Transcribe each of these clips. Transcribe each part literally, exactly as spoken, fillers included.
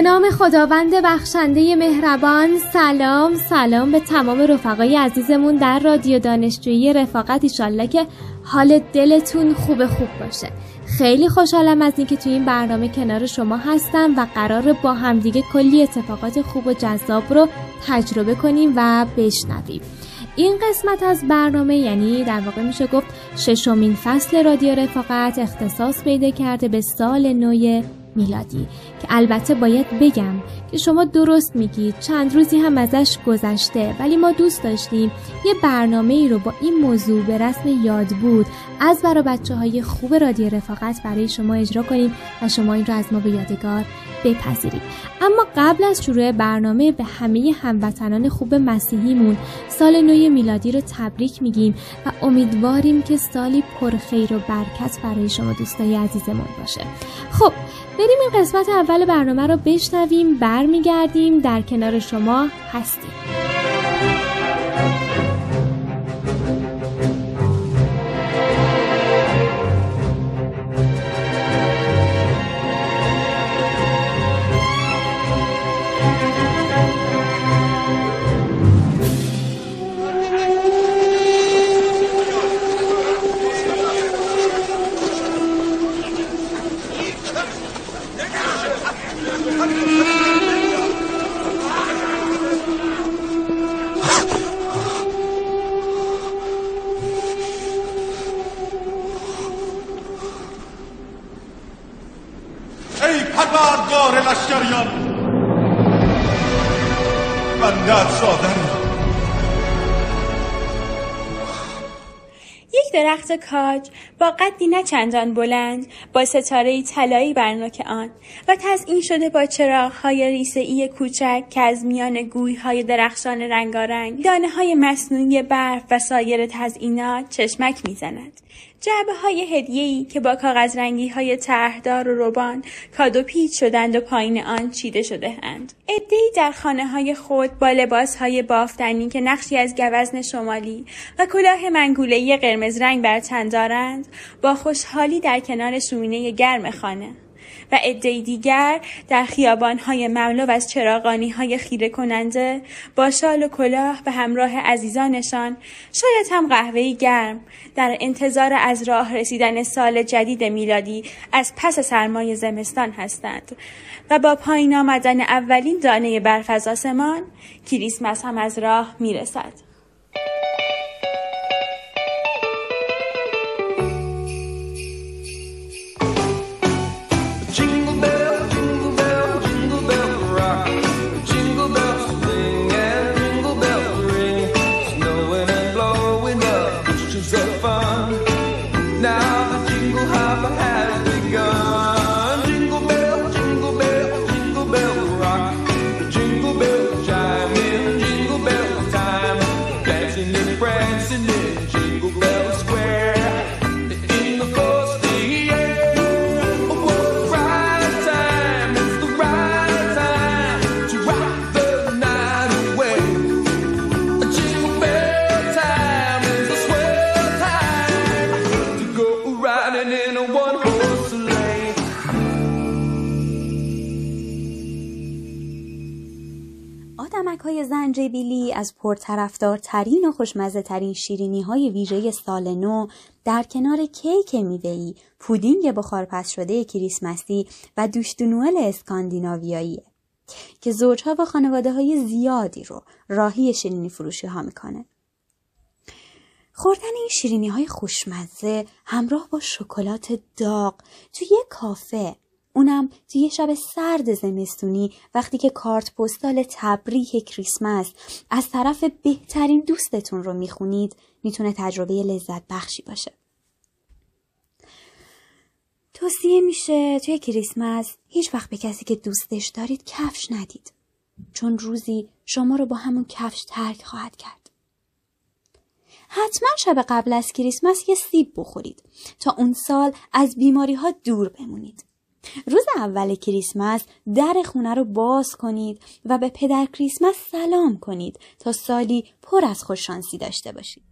به نام خداوند بخشنده مهربان. سلام سلام به تمام رفقای عزیزمون در رادیو دانشجویی رفاقت. ایشالله که حال دلتون خوب خوب باشه. خیلی خوشحالم از اینکه توی این برنامه کنار شما هستم و قراره با همدیگه کلی اتفاقات خوب و جذاب رو تجربه کنیم و بشنویم. این قسمت از برنامه، یعنی در واقع میشه گفت ششمین فصل رادیو رفاقت، اختصاص پیدا کرده به سال نو میلادی، که البته باید بگم که شما درست میگید، چند روزی هم ازش گذشته، ولی ما دوست داشتیم یه برنامه ای رو با این موضوع به رسم یاد بود از برای بچه های خوب رادیو رفاقت برای شما اجرا کنیم و شما این رو از ما به یادگار بپذیرید. اما قبل از شروع برنامه به همه هموطنان خوب مسیحیمون سال نو میلادی رو تبریک میگیم و امیدواریم که سالی پر خیر و برکت برای شما دوستای عزیزمون باشه. خب بریم این قسمت اول برنامه رو بشنویم، برمیگردیم، در کنار شما هستیم. درخت کاج با قدی نه چندان بلند، با ستاره‌ای طلایی بر نوک آن و تزئین شده با چراغ‌های ریسه‌ای کوچک که از میان گوی‌های درخشان رنگارنگ، دانه‌های مصنوعی برف و سایر تزئینات چشمک می‌زند. جعبه‌های هدیه‌ای که با کاغذ رنگی‌های طرحدار و روبان کادو پیچ شدند و پایین آن چیده شده‌اند. عده‌ای در خانه‌های خود با لباس‌های بافتنی که نقشی از گوزن شمالی و کلاه منگوله‌ای قرمز رنگ بر تن دارند، با خوشحالی در کنار شومینه گرم خانه، و عده‌ای دیگر در خیابان‌های مملو از چراغانی‌های خیره کننده با شال و کلاه به همراه عزیزانشان، شاید هم قهوه‌ای گرم، در انتظار از راه رسیدن سال جدید میلادی از پس سرمای زمستان هستند و با پایین آمدن اولین دانه برف از آسمان، کریسمس هم از راه می‌رسد. زنجبیلی از پرطرفدارترین و خوشمزه‌ترین شیرینی‌های ویژه سال نو در کنار کیک میوه‌ای، پودینگ بخارپز شده کریسمسی و دوشت نوئل اسکاندیناویایی که زوجها و خانواده‌های زیادی رو راهی شیرینی فروشی‌ها می‌کنه. خوردن این شیرینی‌های خوشمزه همراه با شکلات داغ توی یک کافه، اونم توی شب سرد زمستونی وقتی که کارت پستال تبریک کریسمس از طرف بهترین دوستتون رو میخونید، میتونه تجربه لذت بخشی باشه. توصیه میشه توی کریسمس هیچ وقت به کسی که دوستش دارید کفش ندید، چون روزی شما رو با همون کفش ترک خواهد کرد. حتما شب قبل از کریسمس یه سیب بخورید تا اون سال از بیماری ها دور بمونید. روز اول کریسمس در خونه رو باز کنید و به پدر کریسمس سلام کنید تا سالی پر از خوششانسی داشته باشید.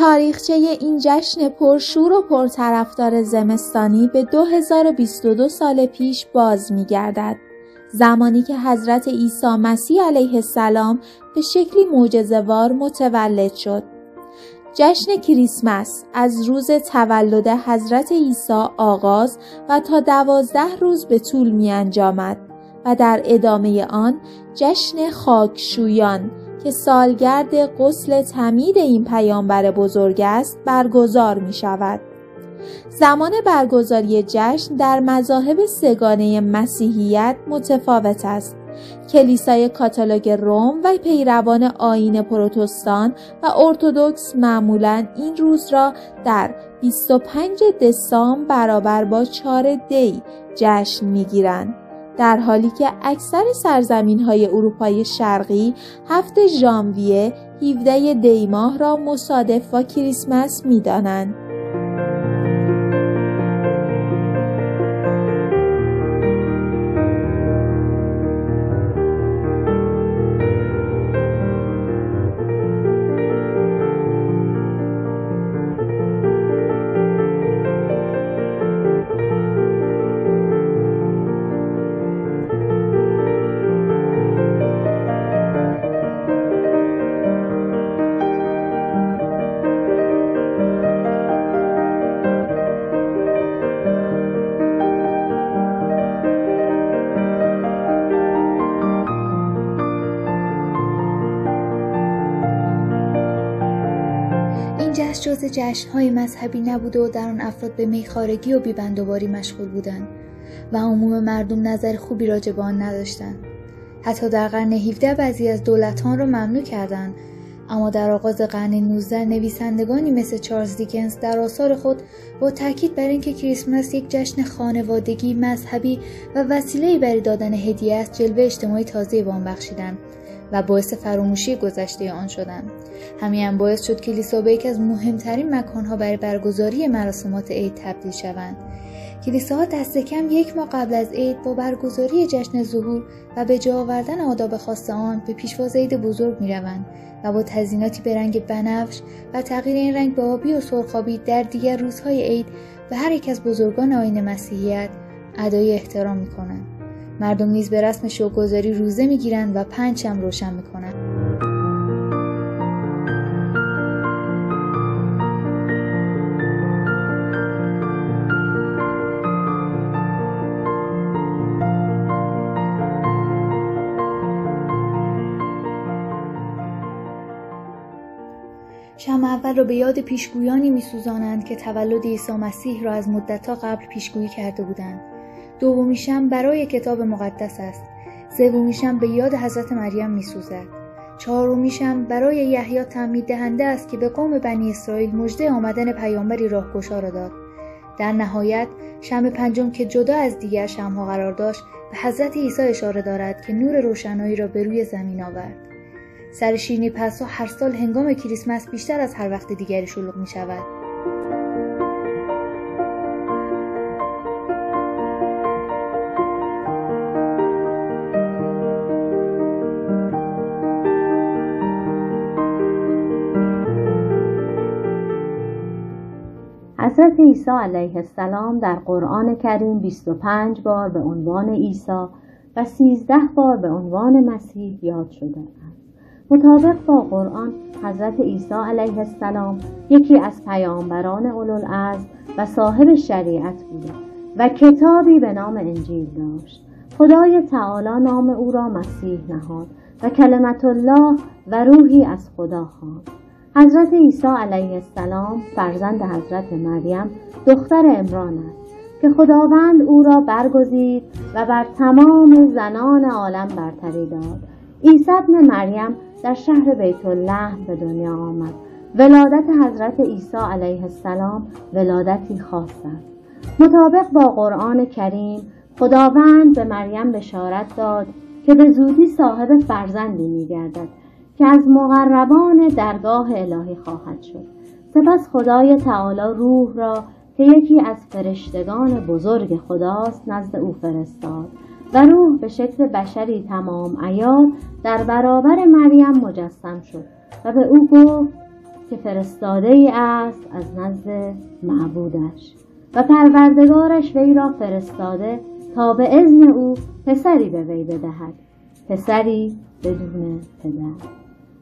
تاریخچه این جشن پرشور و پرطرفدار زمستانی به دو هزار و بیست و دو سال پیش باز می‌گردد، زمانی که حضرت عیسی مسیح علیه السلام به شکلی معجزه‌وار متولد شد. جشن کریسمس از روز تولد حضرت عیسی آغاز و تا دوازده روز به طول می‌انجامد و در ادامه آن جشن خاکشویان که سالگرد غسل تمید این پیامبر بزرگ است برگزار می شود. زمان برگزاری جشن در مذاهب سگانه مسیحیت متفاوت است. کلیسای کاتولیک روم و پیروان آیین پروتستان و ارتدوکس معمولاً این روز را در بیست و پنج دسامبر برابر با چهار دی جشن می گیرند، در حالی که اکثر سرزمین‌های اروپای شرقی هفت ژانویه هفدهم دی ماه را مصادف با کریسمس می‌دانند. جز جشن‌های مذهبی نبود و در آن افراد به میخارگی و بیبندوباری مشغول بودند و عموم مردم نظر خوبی راجع به آن نداشتند. حتی در قرن هفدهم بعضی از دولت‌ها را ممنوع کردند، اما در آغاز قرن نوزدهم نویسندگانی مثل چارلز دیکنز در آثار خود با تاکید بر اینکه کریسمس یک جشن خانوادگی، مذهبی و وسیله‌ای برای دادن هدیه است، جلوه اجتماعی تازه‌ای به آن بخشیدند و باعث فراموشی گذشته آن شدند. همین هم باعث شد کلیسا به یکی از مهمترین مکان‌ها برای برگزاری مراسمات عید تبدیل شوند. کلیساها دست کم یک ماه قبل از عید با برگزاری جشن ظهور و به جا آوردن آداب خاص آن به پیشواز عید بزرگ می‌روند و با تزییناتی به رنگ بنفش و تغییر این رنگ به آبی و سرخابی در دیگر روزهای عید به هر یک از بزرگان آیین مسیحیت ادای احترام می‌کنند. مردم نیز به رسم شوگذاری روزه میگیرند و پنج شمع روشن میکنند. شمع اول را به یاد پیشگویانی میسوزانند که تولد عیسی مسیح را از مدت‌ها قبل پیشگویی کرده بودند. دومی شمع برای کتاب مقدس است. سومی شمع به یاد حضرت مریم میسوزد. چهارمی شمع برای یحیی تعمید دهنده است که به قوم بنی اسرائیل مژده آمدن پیامبری راهگشا را داد. در نهایت شمع پنجم که جدا از دیگر شمع‌ها قرار داشت به حضرت عیسی اشاره دارد که نور روشنایی را به روی زمین آورد. سرشیرینی پس‌ها هر سال هنگام کریسمس بیشتر از هر وقت دیگری شلوغ می‌شود. حضرت عیسی علیه السلام در قرآن کریم بیست و پنج بار به عنوان عیسی و سیزده بار به عنوان مسیح یاد شده است. مطابق با قرآن، حضرت عیسی علیه السلام یکی از پیامبران اولوالعزم و صاحب شریعت بود و کتابی به نام انجیل داشت. خدای تعالی نام او را مسیح نهاد و کلمت الله و روحی از خدا خواند. حضرت عیسی علیه السلام فرزند حضرت مریم دختر عمران است که خداوند او را برگزید و بر تمام زنان عالم برتری داد. عیسی ابن مریم در شهر بیت لحم به دنیا آمد. ولادت حضرت عیسی علیه السلام ولادتی خاص است. مطابق با قرآن کریم، خداوند به مریم بشارت داد که به زودی صاحب فرزندی می‌گردد که از مقربان درگاه الهی خواهد شد. سپس خدای تعالی روح را که یکی از فرشتگان بزرگ خداست نزد او فرستاد و روح به شکل بشری تمام عیار در برابر مریم مجسم شد و به او گفت: که فرستاده‌ای است از نزد معبودش و پروردگارش وی را فرستاده تا به اذن او پسری به وی بدهد، پسری بدون پدر.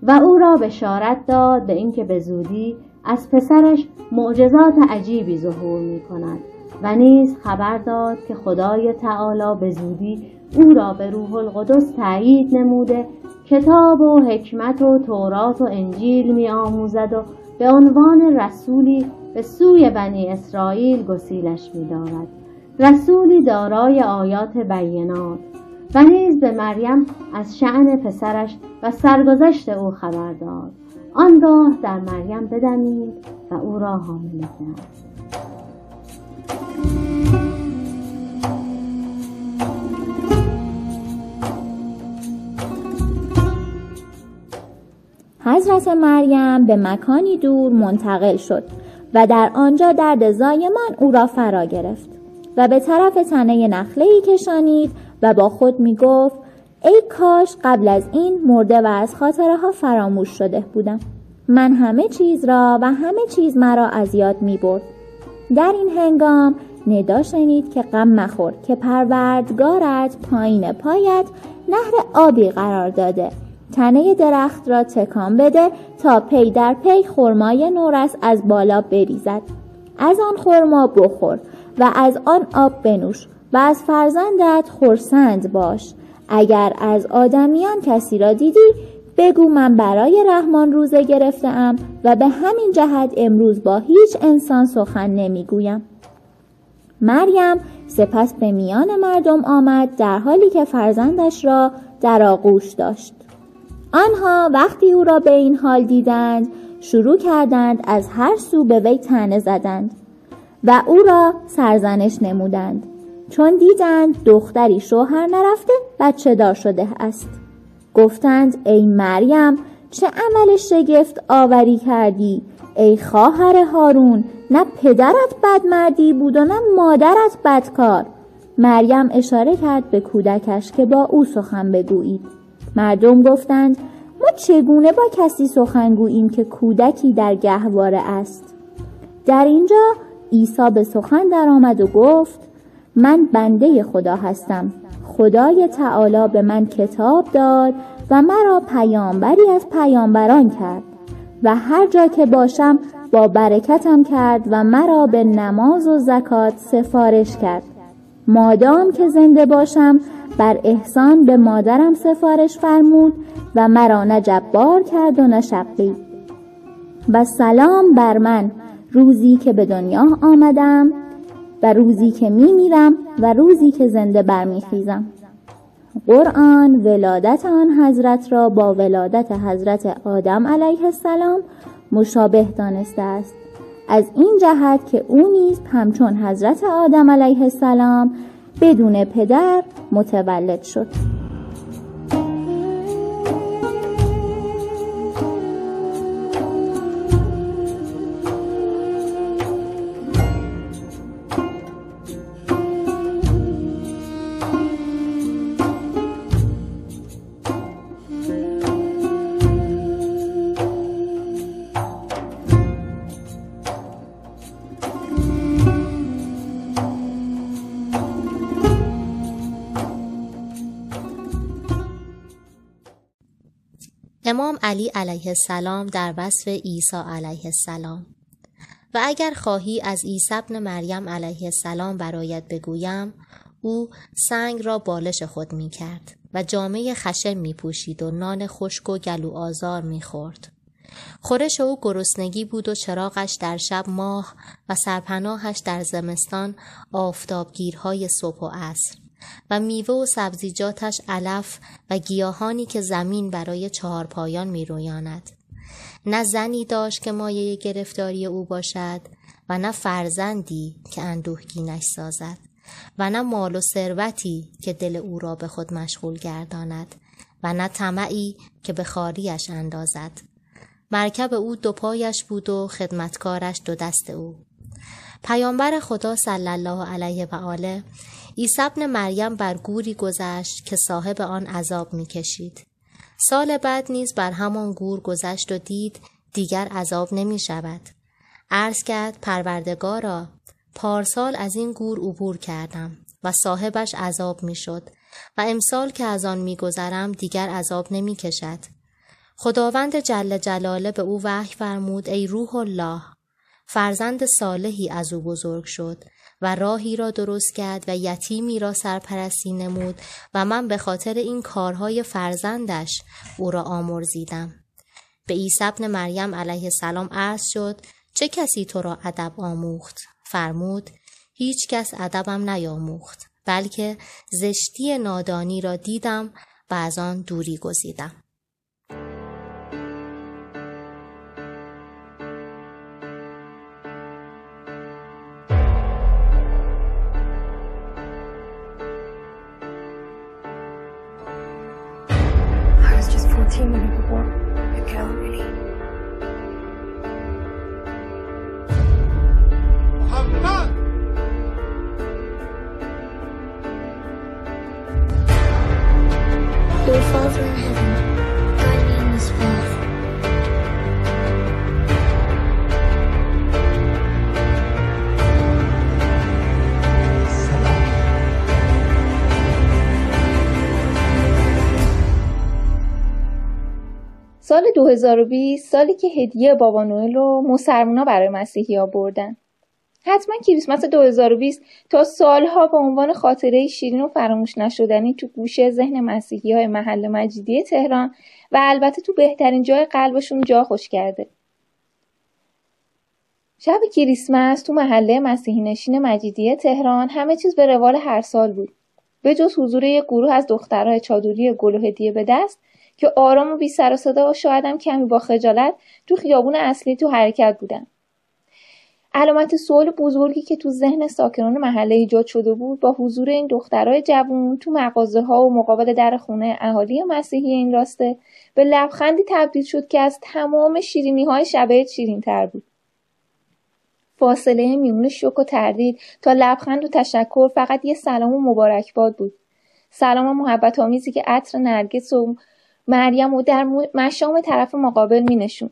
و او را بشارت داد به اینکه به زودی از پسرش معجزات عجیبی ظهور می کند و نیز خبر داد که خدای تعالی به زودی او را به روح القدس تأیید نموده، کتاب و حکمت و تورات و انجیل می آموزد و به عنوان رسولی به سوی بنی اسرائیل گسیلش می دارد، رسولی دارای آیات بینات. و نیز به مریم از شأن پسرش و سرگذشت او خبر داد. آنگاه در مریم بدمید و او را حامله کرد. حضرت مریم به مکانی دور منتقل شد و در آنجا درد زایمان او را فرا گرفت و به طرف تنه نخله‌ای کشانید و با خود می گفت ای کاش قبل از این مرده و از خاطره ها فراموش شده بودم. من همه چیز را و همه چیز مرا از یاد می برد. در این هنگام ندا شنید که غم مخور که پروردگارت پایین پایت نهر آبی قرار داده، تنه درخت را تکان بده تا پی در پی خرمای نورس از بالا بریزد، از آن خرما بخور و از آن آب بنوش و از فرزندت خرسند باش. اگر از آدمیان کسی را دیدی بگو من برای رحمان روزه گرفتم و به همین جهت امروز با هیچ انسان سخن نمیگویم. مریم سپس به میان مردم آمد در حالی که فرزندش را در آغوش داشت. آنها وقتی او را به این حال دیدند شروع کردند از هر سو به وی طعنه زدند و او را سرزنش نمودند، چون دیدند دختری شوهر نرفته بچه دار شده است. گفتند ای مریم چه عمل شگفت آوری کردی، ای خواهر هارون، نه پدرت بدمردی بود و نه مادرت بدکار. مریم اشاره کرد به کودکش که با او سخن بگویید. مردم گفتند ما چگونه با کسی سخن گوییم که کودکی در گهواره است؟ در اینجا عیسی به سخن در آمد و گفت من بنده خدا هستم، خدای تعالی به من کتاب داد و مرا پیامبری از پیامبران کرد و هر جا که باشم با برکتم کرد و مرا به نماز و زکات سفارش کرد. مادام که زنده باشم بر احسان به مادرم سفارش فرمود و مرا نه جبار کرد و نه شقی. و سلام بر من، روزی که به دنیا آمدم و روزی که می میرم و روزی که زنده برمیخیزم. قرآن ولادت آن حضرت را با ولادت حضرت آدم علیه السلام مشابه دانسته است، از این جهت که او نیز همچون حضرت آدم علیه السلام بدون پدر متولد شد. امام علی علیه السلام در وصف عیسی علیه السلام: و اگر خواهی از عیسی ابن مریم علیه السلام برایت بگویم، او سنگ را بالش خود می کرد و جامه خشن می پوشید و نان خشک و گلو آزار می خورد. خورش او گرسنگی بود و چراغش در شب ماه و سرپناهش در زمستان آفتابگیرهای صبح و عصر و میوه و سبزیجاتش علف و گیاهانی که زمین برای چهارپایان می رویاند. نه زنی داشت که مایه گرفتاری او باشد و نه فرزندی که اندوهگینش سازد و نه مال و ثروتی که دل او را به خود مشغول گرداند و نه طمعی که به خواریش اندازد. مرکب او دو پایش بود و خدمتکارش دو دست او. پیامبر خدا صلی الله علیه و آله عیسی ابن مریم بر گوری گذشت که صاحب آن عذاب می کشید. سال بعد نیز بر همان گور گذشت و دید دیگر عذاب نمی شود. عرض کرد پروردگارا، پارسال از این گور عبور کردم و صاحبش عذاب می شد و امسال که از آن می گذرم دیگر عذاب نمی کشد. خداوند جل جلاله به او وحی فرمود ای روح الله، فرزند صالحی از او بزرگ شد و راهی را درست کرد و یتیمی را سرپرستی نمود و من به خاطر این کارهای فرزندش او را آمرزیدم. به عیسی ابن مریم علیه السلام عرض شد چه کسی تو را ادب آموخت؟ فرمود هیچ کس ادبم نیاموخت، بلکه زشتی نادانی را دیدم و از آن دوری گزیدم. سال دو هزار و بیست سالی که هدیه بابا نوئل رو مسلمونا برای مسیحی‌ها بردن. حتما کریسمس دو هزار و بیست تا سالها به عنوان خاطره شیرین و فراموش نشدنی تو گوشه ذهن مسیحی‌های محل مجیدیه تهران و البته تو بهترین جای قلبشون جا خوش کرده. شب کریسمس تو محله مسیحی نشین مجیدیه تهران همه چیز به روال هر سال بود. به جز حضور یک گروه از دخترهای چادری گل و هدیه به دست که آرام و بی سر و صدا و شاید هم کمی با خجالت تو خیابون اصلی تو حرکت بودن. علامت سوال بزرگی که تو ذهن ساکنان محله ایجاد شده بود با حضور این دخترای جوان تو مغازه‌ها و مقابل در خونه اهالی مسیحی این راسته به لبخندی تبدیل شد که از تمام شیرینی‌های شب شیرین‌تر بود. فاصله میون شوک و تردید تا لبخند و تشکر فقط یه سلام و مبارکباد بود. سلام محبت‌آمیزی که عطر نرگس و مریم و در مشام طرف مقابل می نشون.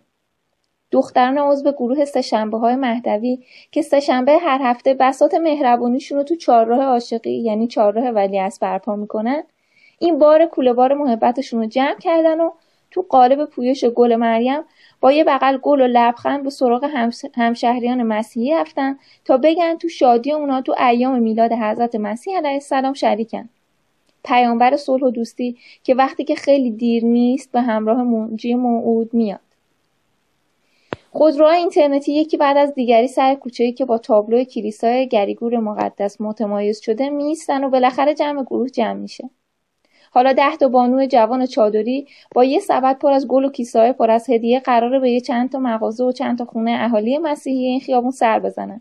دختران عضو گروه سه‌شنبه های مهدوی که سه‌شنبه هر هفته بساط مهربانیشون رو تو چهارراه عاشقی یعنی چهارراه ولیعصر برپا می کنن، این بار کوله‌بار محبتشون رو جمع کردن و تو قالب پویش گل مریم با یه بغل گل و لبخند به سراغ همشهریان مسیحی رفتن تا بگن تو شادی اونا تو ایام میلاد حضرت مسیح علیه السلام شریکن. پیامبر صلح و دوستی که وقتی که خیلی دیر نیست به همراه منجی موعود میاد. خودروهای اینترنتی یکی بعد از دیگری سر کوچه‌ای که با تابلو کلیسای گریگور مقدس متمایز شده میستن و بالاخره جمع گروه جمع میشه. حالا ده تا بانو جوان چادری با یه سبد پر از گل و کیسه‌های پر از هدیه قراره به یه چند تا مغازه و چند تا خونه اهالی مسیحی این خیابون سر بزنن.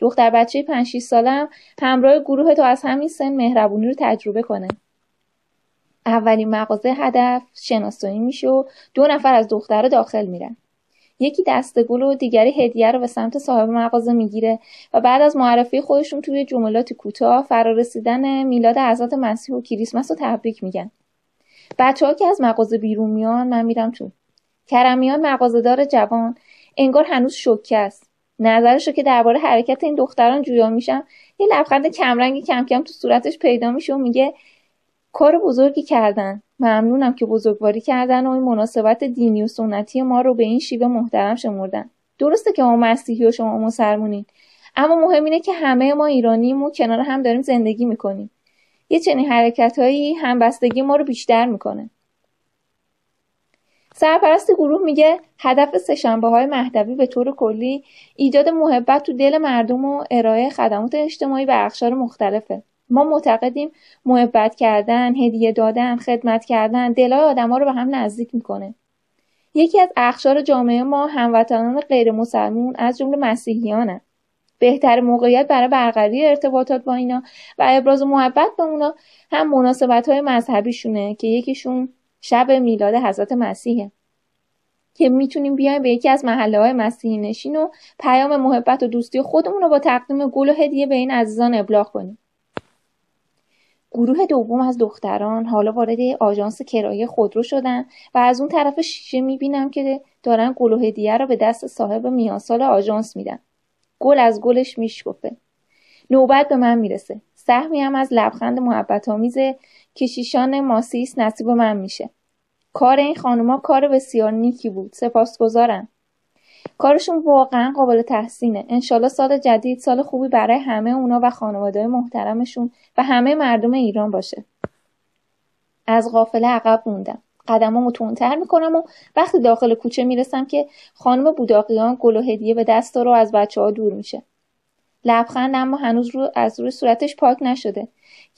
دختر بچه پنج شش سالم همراه گروه تا از همین سن مهربونی رو تجربه کنه. اولین مغازه هدف شناسایی میشه و دو نفر از دخترها داخل میرن. یکی دسته گل و دیگری هدیه رو به سمت صاحب مغازه میگیره و بعد از معرفی خودشون توی جملات کوتاه فرارسیدن میلاد حضرت مسیح و کریسمس رو تبریک میگن. بچه‌ها که از مغازه بیرون میان من میرم تو. کرمیان مغازه‌دار جوان انگار هنوز شوکه است. نظرشو که درباره حرکت این دختران جویا میشم، یه لبخند کمرنگی کم کم تو صورتش پیدا میشه و میگه کار بزرگی کردن، ممنونم که بزرگواری کردن و این مناسبت دینی و سنتی ما رو به این شیوه محترم شمردن. درسته که ما مسیحی و شما مسلمونین، اما مهم اینه که همه ما ایرانیم و کنار هم داریم زندگی میکنیم. یه چنین حرکتایی همبستگی ما رو بیشتر میکنه. سرپرست گروه میگه هدف سه‌شنبه‌های مهدوی به طور کلی ایجاد محبت تو دل مردم و ارائه خدمات اجتماعی به اقشار مختلفه. ما معتقدیم محبت کردن، هدیه دادن، خدمت کردن دلای آدم‌ها رو به هم نزدیک میکنه. یکی از اقشار جامعه ما هموطنان غیر مسلمون از جمله مسیحیانه. بهتر موقعیت برای برقراری ارتباطات با اینا و ابراز محبت به اونا هم مناسبت‌های مذهبیشونه که یکیشون شب میلاد حضرت مسیحه که میتونیم بیایم به یکی از محله‌های مسیحی نشین و پیام محبت و دوستی خودمون رو با تقدیم گل و هدیه به این عزیزان ابلاغ کنیم. گروه دوم از دختران حالا وارد آژانس کرایه خودرو شدن و از اون طرف شیشه میبینم که دارن گل و هدیه را به دست صاحب میانسال آژانس میدن. گل از گلش میشکفه. نوبت به من میرسه. سهمی هم از لبخند محبت‌آمیز کشیشان ماسیس نصیب من میشه. کار این خانوما کار بسیار نیکی بود. سپاسگزارم. کارشون واقعا قابل تحسینه. انشالله سال جدید سال خوبی برای همه اونا و خانواده محترمشون و همه مردم ایران باشه. از قافله عقب موندم. قدمامو تندتر میکنم و وقتی داخل کوچه میرسم که خانم بوداقیان گل و هدیه به دست رو از بچه‌ها دور میشه. لبخند اما هنوز رو از روی صورتش پاک نشده.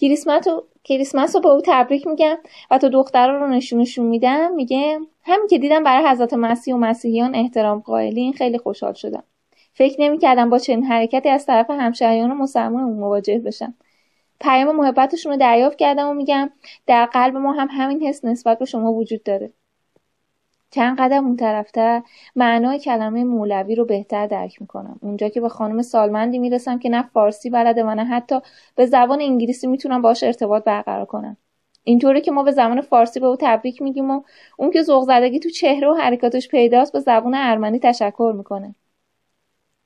کریسمسو کریسمسو به او تبریک میگم و تو دخترا رو نشونشون میدم. میگم همین که دیدم برای حضرت مسیح و مسیحیان احترام قائلین خیلی خوشحال شدم. فکر نمی‌کردم با چنین حرکتی از طرف همشهریان و مسلمانان مواجه بشم. پیام محبتشون رو دریافت کردم و میگم در قلب ما هم همین حس نسبت به شما وجود داره. چند قدم اون طرفتر معنای کلمه مولوی رو بهتر درک میکنم. اونجا که به خانم سالمندی میرسم که نه فارسی بلده و نه حتی به زبان انگلیسی میتونم باهاش ارتباط برقرار کنم. اینطوری که ما به زبان فارسی به او تبریک میگیم و اون که ذوق‌زدگی تو چهره و حرکاتش پیداست به زبان ارمنی تشکر میکنه.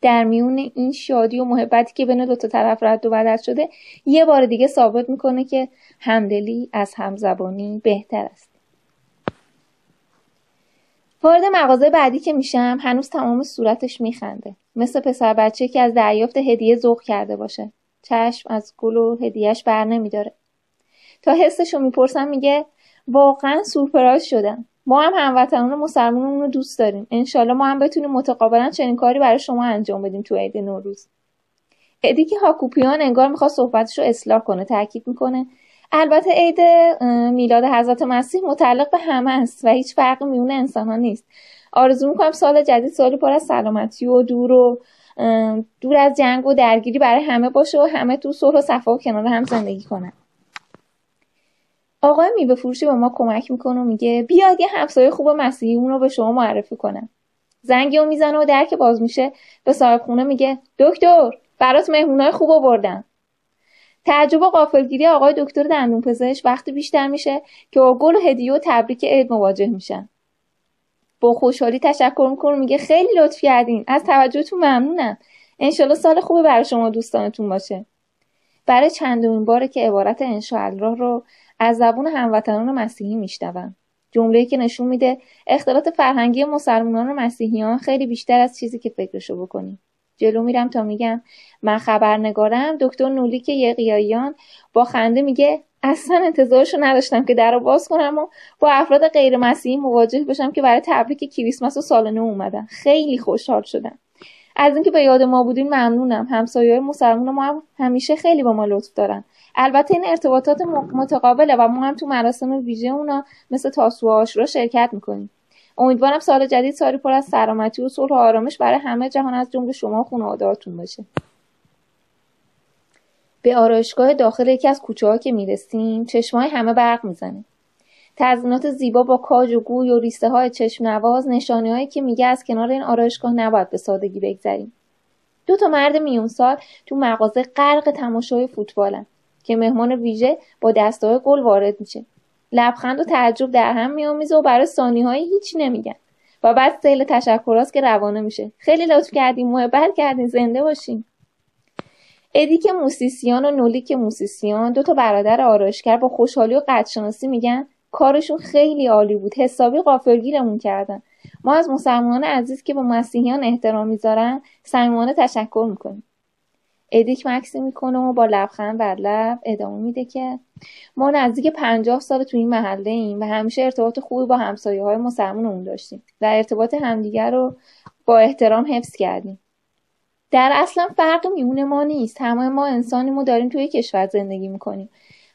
در میون این شادی و محبتی که بین دو تا طرف رد و بدل شده، یه بار دیگه ثابت میکنه که همدلی از همزبانی بهتر است. وارد مغازه بعدی که میشم هنوز تمام صورتش میخنده. مثل پسر بچه‌ای که از دریافت هدیه ذوق کرده باشه. چشم از گل و هدیهش بر نمیداره. تا حسشو میپرسم میگه واقعا سورپرایز شدم. ما هم هموطنان مسلمانمون رو دوست داریم. انشالله ما هم بتونیم متقابلا چنین کاری برای شما انجام بدیم تو عید نوروز. عیدی که هاکوپیان انگار میخواد صحبتش رو اصلاح کنه. تاکید میکنه البته عید میلاد حضرت مسیح متعلق به همه است و هیچ فرقی میون انسان‌ها نیست. آرزو می‌کنم سال جدید سال پر از سلامتی و دور و دور از جنگ و درگیری برای همه باشه و همه تو صلح و صفا و کنار هم زندگی کنن. آقای میوه فروشی به ما کمک میکنه و میگه بیا یه همسایه خوب مسیحیمون رو به شما معرفی کنم. زنگو میزنه و در که باز میشه به صاحب خونه میگه دکتر برات مهمونای خوب آوردم. تعجب و غافلگیری آقای دکتر دندونپزشک وقتی بیشتر میشه که با گل و هدیه و تبریک عید مواجه میشن. با خوشحالی تشکر میکنم میگه خیلی لطف کردین. از توجهتون ممنونم. انشالله سال خوبی برای شما دوستانتون باشه. برای چندمین باره که عبارت انشالله رو از زبون هموطنان مسیحی میشنوم. جمله‌ای که نشون میده اختلاط فرهنگی مسلمانان و مسیحیان خیلی بیشتر از چیزی که فکرشو بکنیم. جلو میرم تا میگم من خبرنگارم. دکتر نولیک یقیاییان با خنده میگه اصلا انتظارشو نداشتم که درو باز کنم و با افراد غیر مسیحی مواجه بشم که برای تبریک کریسمس و سال نو اومدن. خیلی خوشحال شدم. از اینکه به یاد ما بودین ممنونم. همسایه‌های مسلمان ما هم همیشه خیلی با ما لطف دارن. البته این ارتباطات متقابله و ما هم تو مراسم ویژه اونا مثل تاسوعا و عاشورا شرکت میکنیم. امیدوارم سال جدید سالی پر از سلامتی و صلح و آرامش برای همه جهان از جمله شما و خانواده‌هاتون باشه. به آرایشگاه داخل یکی از کوچه‌ها که میرسیم چشمای همه برق میزنه. تزئینات زیبا با کاج و گوی و ریسه‌های چشم‌نواز نشانه‌هایی که میگه از کنار این آرایشگاه نباید به سادگی بگذریم. دو تا مرد میونسال تو مغازه غرق تماشای فوتبالن که مهمان ویژه با دستای گل وارد میشه. لبخند و تعجب در هم میامیزه و برای ثانیه‌هایی هیچ نمیگن و بعد سیل تشکراست که روانه میشه. خیلی لطف کردین، محبت کردین، زنده باشین. ادی که موسیسیان و نولی که موسیسیان دو تا برادر آرایشگر با خوشحالی و قدرشناسی میگن کارشون خیلی عالی بود. حسابی غافلگیرمون کردن. ما از مسلمانان عزیز که به مسیحیان احترام میذارن صمیمانه تشکر میکنیم. ادیک مکسی میکنه و با لبخند بر لب ادامه میده که ما نزدیک پنجاه سال تو این محله ایم و همیشه ارتباط خوبی با همسایه‌های مسلمانمون داشتیم و ارتباط همدیگر رو با احترام حفظ کردیم. در اصلا فرق میون ما نیست. همه ما انسانیم و داریم توی کشور زندگی میکنیم.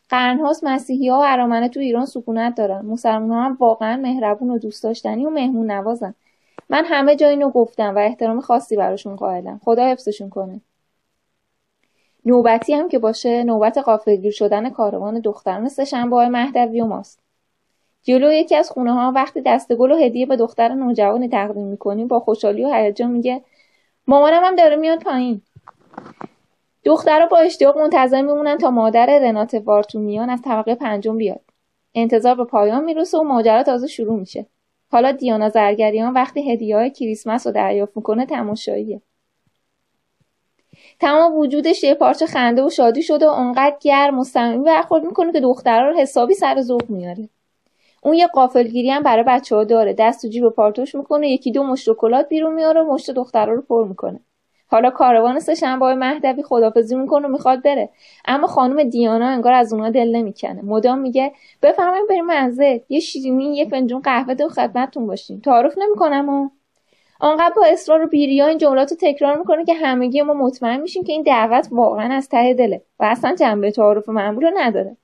قرن‌هاست مسیحی‌ها و ارامنه تو ایران سکونت دارن. مسلمان‌ها هم واقعا مهربون و دوست داشتنی و مهمون نوازن. من همه جا اینو گفتم و احترام خاصی براشون قائلم. خدا حفظشون کنه. نوبتی هم که باشه نوبت غافلگیر شدن کاروان دختران سه‌شنبه‌های مهدوی و ماست. جلو یکی از خونه‌ها وقتی دسته گل و هدیه به دختر نوجوانی تقدیم می‌کنیم با خوشحالی و هیجان میگه مامانم هم داره میاد پایین. دخترها با اشتیاق منتظر میمونن تا مادر رنات وارتومیان از طبقه پنجم بیاد. انتظار به پایان میرسه و ماجرا تازه شروع میشه. حالا دیانا زرگریان وقتی هدیه‌های کریسمس رو دریافت میکنه تماشاییه. تمام وجودش یه پارچه خنده و شادی شده و اونقدر گرم و صمیمی برخورد میکنه که دخترها رو حسابی سر ذوق میاره. اون یه غافلگیری هم برای بچه‌ها داره. دست تو جیب پارتوش میکنه، یکی دو مشت شکلات بیرون میاره و مشت دخترها رو پر میکنه. حالا کاروان سه شنبه‌های مهدوی خدافظی میکنه و میخواد بره، اما خانم دیانا انگار از اونها دل نمیکنه. مدام میگه بفرمایید بریم منزل، یه شیرینی، یه فنجون قهوه در خدمتتون باشیم. تعارف نمیکنم. و آنقدر با اصرار و بیریا این جملات رو تکرار میکنه که همگی ما مطمئن میشیم که این دعوت واقعا از ته دله و اصلا جنبه تعارف معمول رو نداره.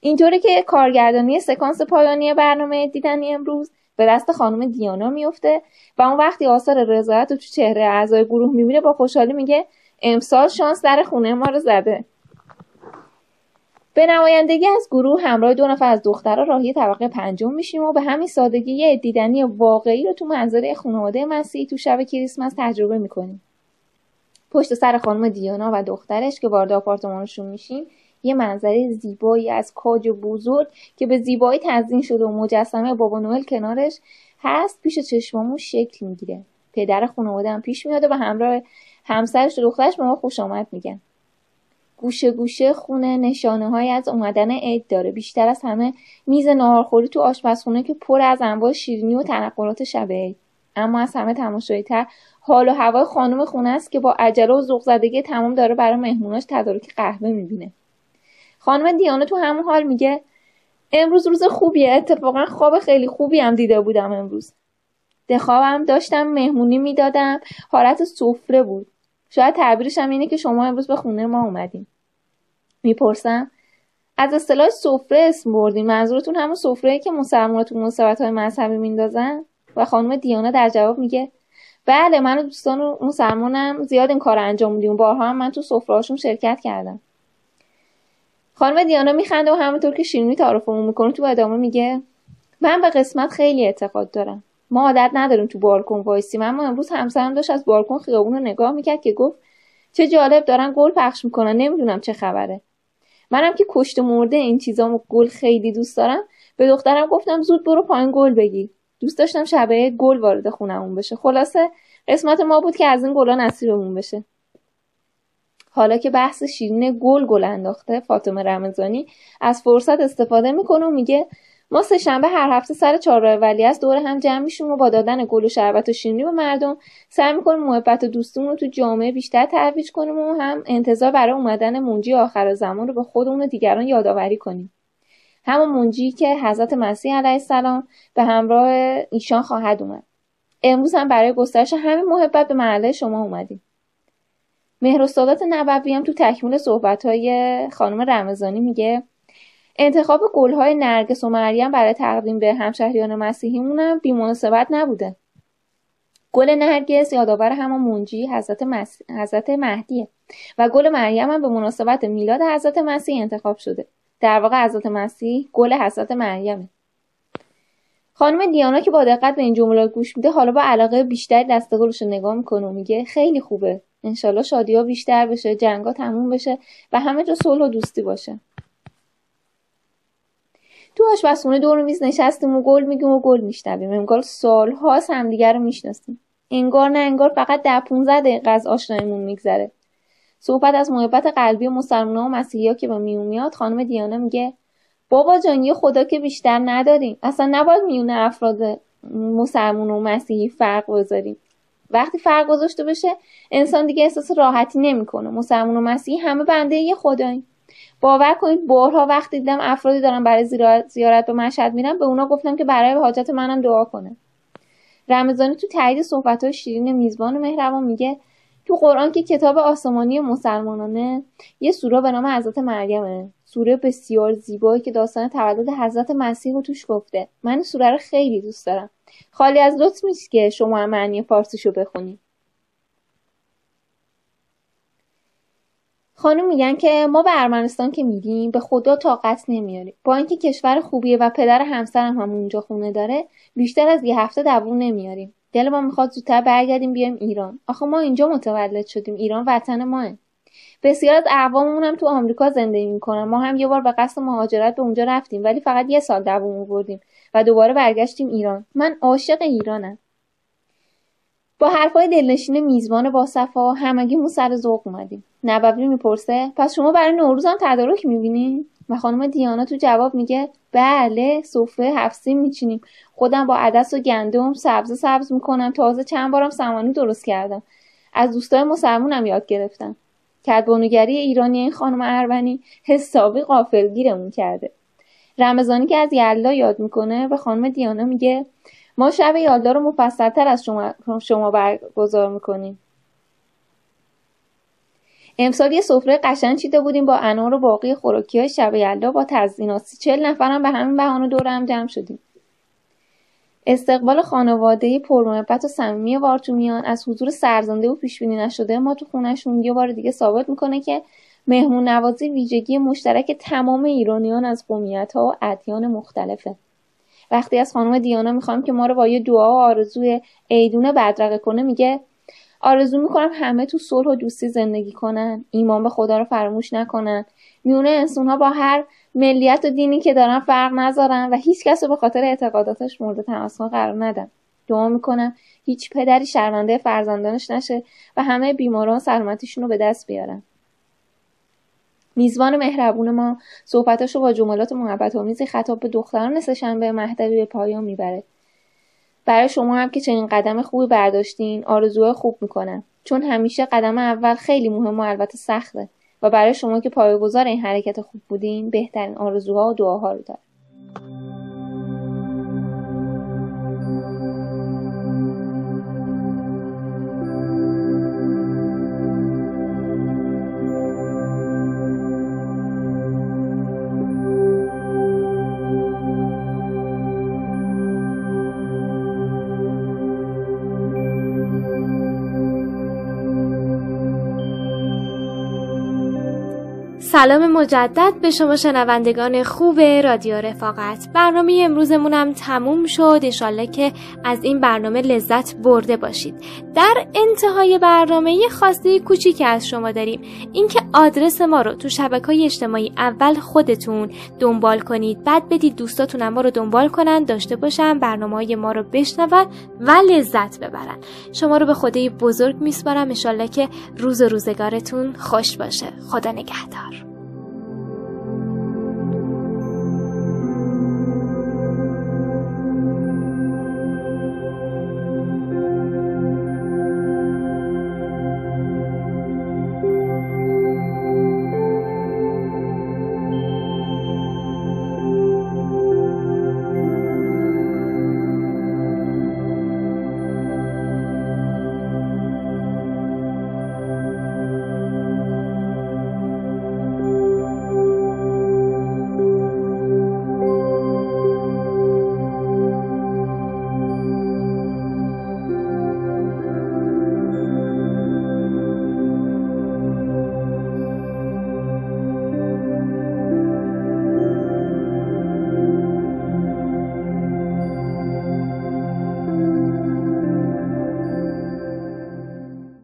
اینطوری که کارگردانی سکانس پایانی برنامه دیدنی امروز به دست خانم دیانا میفته و اون وقتی آثار رضایت رو تو چهره اعضای گروه میبینه با خوشحالی میگه امسال شانس در خونه ما رو زده. به نمایندگی از گروه همراه دو نفر از دخترها راهی طبقه پنجم میشیم و به همین سادگی یه دیدنی واقعی رو تو منظره خانواده مسیحی تو شب کریسمس تجربه میکنیم. پشت سر خانم دیانا و دخترش که وارد آپارتمانشون میشیم یه منظره زیبایی از کاج بزرگ که به زیبایی تزیین شده و مجسمه بابا نوئل کنارش هست پیش چشمامون شکل میگیره. پدر خانواده هم پیش میاد و به همراه همسرش و دخترش به ما خوش آمد میگن. گوشه گوشه خونه نشانه های از اومدن عید داره. بیشتر از همه میز ناهارخوری تو آشپزخونه که پر از انواع شیرینی و تنقلات شب عید. اما از همه تماشایی‌تر حال و هوای خانم خونه است که با عجله و ذوق‌زدگی تمام داره برای مهموناش تدارک قهوه میبینه. خانم دیانا تو همون حال میگه امروز روز خوبیه، اتفاقا خواب خیلی خوبی هم دیده بودم امروز. دخوابم داشتم مهمونی میدادم، حالت سفره بود. شاید تعبیرش هم اینه که شما امروز به خونه ما اومدین. میپرسم از اصطلاح سفره اسم بردین، منظورتون همون سفره‌ای که مسلمان‌ها تو مناسبت‌های مذهبی میندازن؟ و خانم دیانا در جواب میگه بله، من و دوستان و مسلمانم زیاد این کارو انجام میدیم، بارها هم من تو سفره‌هاشون شرکت کردم. خانم دیانا میخنده و همونطور که شیرینی تعارفمون میکنه تو ادامه میگه من به قسمت خیلی اعتقاد دارم. ما عادت نداریم تو بالکن وایسیم، اما امروز همسرم داشت از بالکن خیابون رو نگاه میکرد که گفت چه جالب دارن گل پخش میکنن، نمیدونم چه خبره. منم که کشت مرده این چیزامو گل خیلی دوست دارم، به دخترم گفتم زود برو پایین گل بگی. دوست داشتم شبیه گل وارد خونمون بشه. خلاصه قسمت ما بود که از این گلا نصیبمون بشه. حالا که بحث شیرین گل گل انداخته، فاطمه رمضانی از فرصت استفاده میکنه و میگه ما سه شنبه هر هفته سر چهارراه ولیعصر دور هم جمع میشیم و با دادن گل و شربت و شیرینی به مردم سعی میکنیم محبت و دوستیمون رو تو جامعه بیشتر ترویج کنیم و هم انتظار برای اومدن منجی آخر زمان رو به خودمون و دیگران یادآوری کنیم. همون منجی که حضرت مسیح علیه السلام به همراه ایشان خواهد اومد. امروز هم برای گسترش همین محبت به محله شما اومدیم. مهرالسادات نبوی هم تو تکمیل صحبت‌های خانم رمضانی میگه انتخاب گل‌های نرگس و مریم برای تقدیم به همشهریان مسیحیمون هم بی‌مناسبت نبوده. گل نرگس یادآور همان منجی حضرت مس... حضرت مهدیه و گل مریم هم به مناسبت میلاد حضرت مسیح انتخاب شده. در واقع حضرت مسیح گل حضرت مریمه. خانم دیانا که با دقت به این جملات گوش میده حالا با علاقه بیشتری دست گلش رو نگاه می‌کنه و میگه خیلی خوبه. انشالله شادی‌ها بیشتر بشه، جنگ‌ها تموم بشه و همه جا صلح و دوستی باشه. تو آشپزخونه دور میز نشستیم و گل میگیم و گل میشنویم. انگار سال‌هاست همدیگه رو میشناسیم. انگار نه انگار فقط ده پانزده دقیقه از آشناییمون میگذره. صحبت از محبت قلبی مسلمان‌ها و مسیحی‌ها که به میون میاد، خانم دیانا میگه بابا جان یه خدا که بیشتر نداریم. اصلا نباید میون افراد مسلمان و مسیحی فرق بذاریم. وقتی فرق گذاشته بشه انسان دیگه احساس راحتی نمیکنه. مسلمان و مسیحی همه بنده یه خداییم. باور کنید بارها وقتی دیدم افرادی دارن برای زیارت به مشهد میرن، به اونا گفتم که برای حاجت منم دعا کنه. رمضانی تو تایید صحبت‌های شیرین میزبان مهربان میگه تو قرآن که کتاب آسمانی مسلمانانه یه سوره به نام حضرت مریمه، سوره بسیار زیبایی که داستان تولد حضرت مسیح رو توش گفته. من این سوره رو خیلی دوست دارم. خالی از لطف نیست که شما هم معنی فارسیشو بخونید. خانم میگن که ما به ارمنستان که میریم به خدا طاقت نمیاریم. با اینکه کشور خوبیه و پدر همسرم هم اونجا خونه داره، بیشتر از یه هفته دووم نمیاریم. دل ما میخواد زودتر برگردیم بیایم ایران. آخه ما اینجا متولد شدیم، ایران وطن ماه. بسیار از اقواممون هم تو آمریکا زندگی میکنن. ما هم یه بار به قصد مهاجرت به اونجا رفتیم ولی فقط یه سال دووم آوردیم و دوباره برگشتیم ایران. من عاشق ایرانم. با حرفای دلنشین میزبان باصفا همگیمون سر ذوق اومدیم. نبوی میپرسه پس شما برای نوروز هم تدارک میبینید؟ و خانم دیانا تو جواب میگه بله، سفره هفت سین میچینیم. خودم با عدس و گندم سبزه سبز میکنم. تازه چند بارم سمانی درست کردم. از دوستای مسلمونم یاد گرفتم. کدبانوگری ایرانی این خانم اروانی حسابی غافلگیرمون کرده. رمضانی که از یلدا یاد میکنه و خانم دیانا میگه ما شب یلدا رو مفصل‌تر از شما شما برگزار میکنیم. امسال یه سفره قشنگ چیده بودیم با انار و باقی خوراکی‌های شب یلدا با تزیینات. چهل نفرم به همین بهانه دور هم جمع شدیم. استقبال خانواده‌ای پرمحبت و صمیمی وارتومیان از حضور سرزنده و پیش‌بینی نشده ما تو خونه‌شون یه بار دیگه ثابت میکنه که مهمون نوازی ویژگی مشترک تمام ایرانیان از قومیت‌ها و ادیان مختلفه. وقتی از خانم دیانا میخوام که ما رو با یه دعا و آرزوی عیدونه بدرقه کنه میگه آرزو میکنم همه تو صلح و دوستی زندگی کنن، ایمان به خدا رو فراموش نکنن، میونه انسان‌ها با هر ملیت و دینی که دارن فرق نذارن و هیچ کس رو به خاطر اعتقاداتش مورد تمسخر قرار ندن. دعا میکنم هیچ پدری شرمنده فرزندانش نشه و همه بیماران سلامتیشون رو به دست بیارن. میزبان مهربون ما صحبتاشو با جملات محبت‌آمیزی خطاب به دختران نصف شنبه مهدوی به پایان میبره. برای شما هم که چنین قدم خوبی برداشتین آرزوهای خوب میکنم، چون همیشه قدم اول خیلی مهم و البته سخته و برای شما که پایه‌گذار این حرکت خوب بودین بهترین آرزوها و دعاها رو دارم. سلام مجدد به شما شنوندگان خوب رادیو رفاقت. برنامه امروزمون هم تموم شد. انشالله که از این برنامه لذت برده باشید. در انتهای برنامه یه خواسته کوچیک از شما داریم، اینکه آدرس ما رو تو شبکه‌های اجتماعی اول خودتون دنبال کنید، بعد بدید دوستاتون ما رو دنبال کنن، داشته باشن برنامه‌های ما رو بشنون و لذت ببرن. شما رو به خدای بزرگ میسپارم. انشالله که روز و روزگارتون خوش باشه. خدا نگهدار.